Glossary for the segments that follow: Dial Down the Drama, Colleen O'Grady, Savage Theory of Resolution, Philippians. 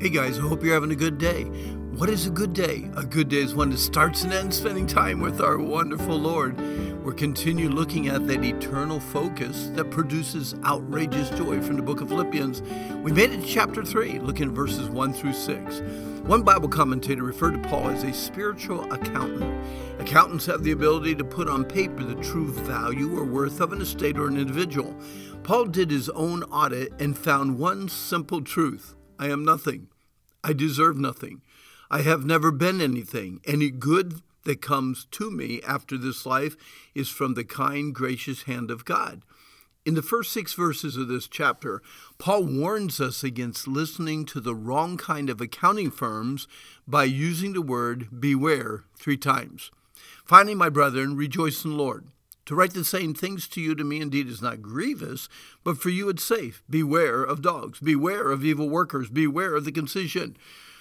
Hey guys, I hope you're having a good day. What is a good day? A good day is one that starts and ends spending time with our wonderful Lord. We're continuing looking at that eternal focus that produces outrageous joy from the book of Philippians. We made it to chapter 3, looking at verses 1 through 6. One Bible commentator referred to Paul as a spiritual accountant. Accountants have the ability to put on paper the true value or worth of an estate or an individual. Paul did his own audit and found one simple truth. I am nothing. I deserve nothing. I have never been anything. Any good that comes to me after this life is from the kind, gracious hand of God. In the first 6 verses of this chapter, Paul warns us against listening to the wrong kind of accounting firms by using the word beware 3 times. Finally, my brethren, rejoice in the Lord. To write the same things to you to me indeed is not grievous, but for you it's safe. Beware of dogs. Beware of evil workers. Beware of the concision.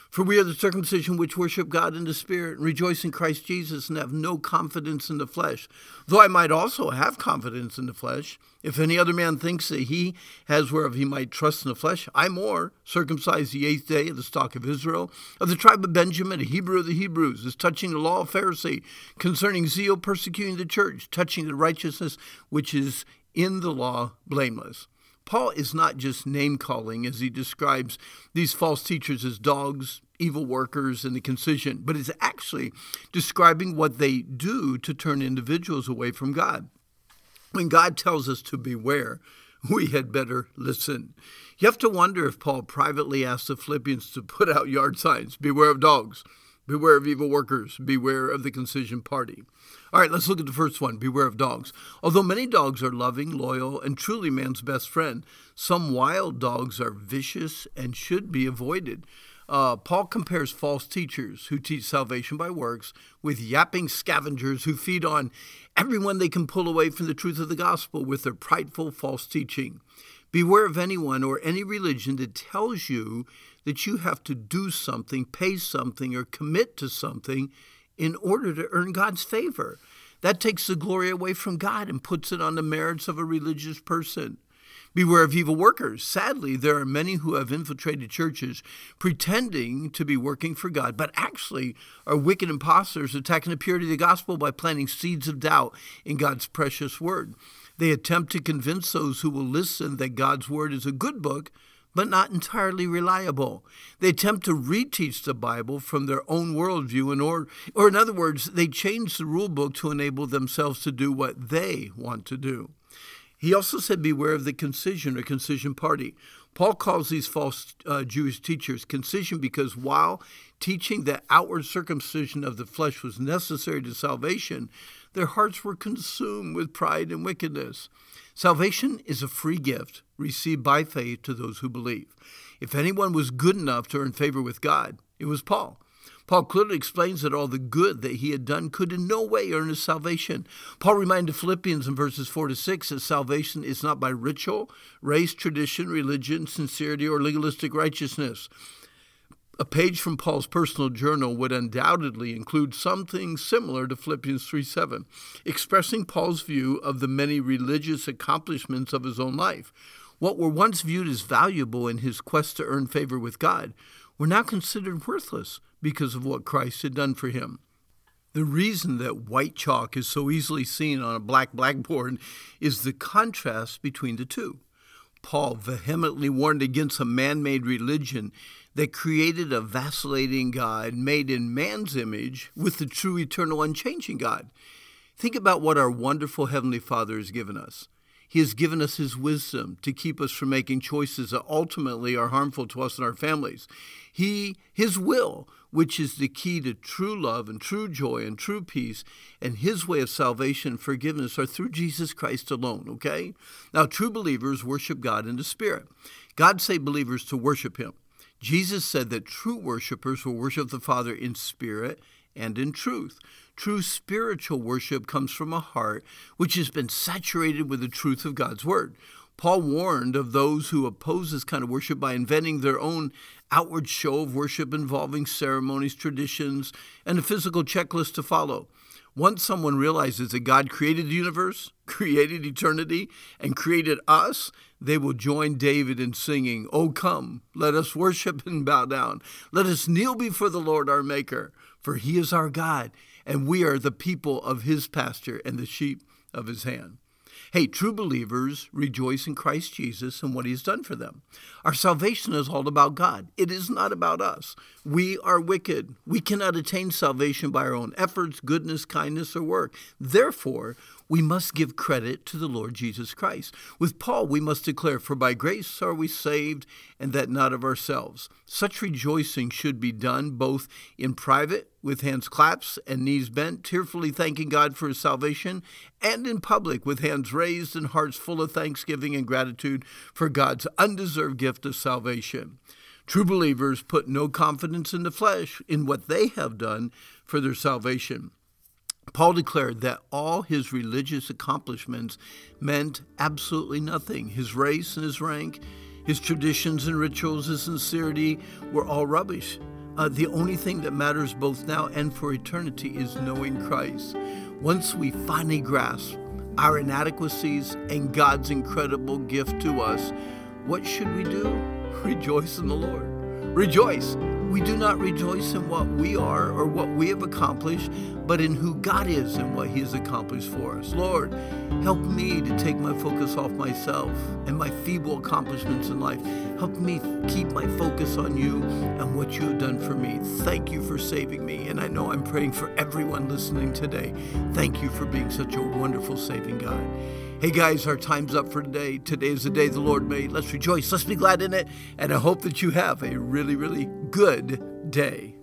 For we are the circumcision which worship God in the Spirit and rejoice in Christ Jesus and have no confidence in the flesh. Though I might also have confidence in the flesh, if any other man thinks that he has whereof he might trust in the flesh, I more, circumcised the 8th day of the stock of Israel, of the tribe of Benjamin, a Hebrew of the Hebrews, as touching the law of Pharisee, concerning zeal persecuting the church, touching the righteousness which is in the law blameless. Paul is not just name-calling as he describes these false teachers as dogs, evil workers, and the concision, but is actually describing what they do to turn individuals away from God. When God tells us to beware, we had better listen. You have to wonder if Paul privately asked the Philippians to put out yard signs, beware of dogs, beware of evil workers, beware of the concision party. All right, let's look at the first one, beware of dogs. Although many dogs are loving, loyal, and truly man's best friend, some wild dogs are vicious and should be avoided. Paul compares false teachers who teach salvation by works with yapping scavengers who feed on everyone they can pull away from the truth of the gospel with their prideful false teaching. Beware of anyone or any religion that tells you that you have to do something, pay something, or commit to something in order to earn God's favor. That takes the glory away from God and puts it on the merits of a religious person. Beware of evil workers. Sadly, there are many who have infiltrated churches pretending to be working for God, but actually are wicked imposters attacking the purity of the gospel by planting seeds of doubt in God's precious word. They attempt to convince those who will listen that God's word is a good book, but not entirely reliable. They attempt to reteach the Bible from their own worldview, or in other words, they change the rule book to enable themselves to do what they want to do. He also said, beware of the concision or concision party. Paul calls these false Jewish teachers concision because while teaching that outward circumcision of the flesh was necessary to salvation, their hearts were consumed with pride and wickedness. Salvation is a free gift received by faith to those who believe. If anyone was good enough to earn favor with God, it was Paul. Paul clearly explains that all the good that he had done could in no way earn his salvation. Paul reminded Philippians in verses 4 to 6 that salvation is not by ritual, race, tradition, religion, sincerity, or legalistic righteousness. A page from Paul's personal journal would undoubtedly include something similar to Philippians 3:7, expressing Paul's view of the many religious accomplishments of his own life. What were once viewed as valuable in his quest to earn favor with God were now considered worthless because of what Christ had done for him. The reason that white chalk is so easily seen on a black blackboard is the contrast between the two. Paul vehemently warned against a man-made religion that created a vacillating God made in man's image with the true, eternal, unchanging God. Think about what our wonderful Heavenly Father has given us. He has given us his wisdom to keep us from making choices that ultimately are harmful to us and our families. His will, which is the key to true love and true joy and true peace, and his way of salvation and forgiveness are through Jesus Christ alone, okay? Now, true believers worship God in the Spirit. God saved believers to worship him. Jesus said that true worshipers will worship the Father in spirit and in truth. True spiritual worship comes from a heart which has been saturated with the truth of God's word. Paul warned of those who oppose this kind of worship by inventing their own outward show of worship involving ceremonies, traditions, and a physical checklist to follow. Once someone realizes that God created the universe, created eternity, and created us, they will join David in singing, "Oh, come, let us worship and bow down. Let us kneel before the Lord our Maker, for he is our God, and we are the people of his pasture and the sheep of his hand." Hey, true believers rejoice in Christ Jesus and what he's done for them. Our salvation is all about God. It is not about us. We are wicked. We cannot attain salvation by our own efforts, goodness, kindness, or work. Therefore, we must give credit to the Lord Jesus Christ. With Paul, we must declare, "For by grace are we saved, and that not of ourselves." Such rejoicing should be done both in private, with hands clasped and knees bent, tearfully thanking God for his salvation, and in public, with hands raised and hearts full of thanksgiving and gratitude for God's undeserved gift of salvation. True believers put no confidence in the flesh in what they have done for their salvation. Paul declared that all his religious accomplishments meant absolutely nothing. His race and his rank, his traditions and rituals, his sincerity were all rubbish. The only thing that matters both now and for eternity is knowing Christ. Once we finally grasp our inadequacies and God's incredible gift to us, what should we do? Rejoice in the Lord. Rejoice. We do not rejoice in what we are or what we have accomplished, but in who God is and what he has accomplished for us. Lord, help me to take my focus off myself and my feeble accomplishments in life. Help me keep my focus on you and what you have done for me. Thank you for saving me. And I know I'm praying for everyone listening today. Thank you for being such a wonderful saving God. Hey guys, our time's up for today. Today is the day the Lord made. Let's rejoice. Let's be glad in it. And I hope that you have a really, really good day.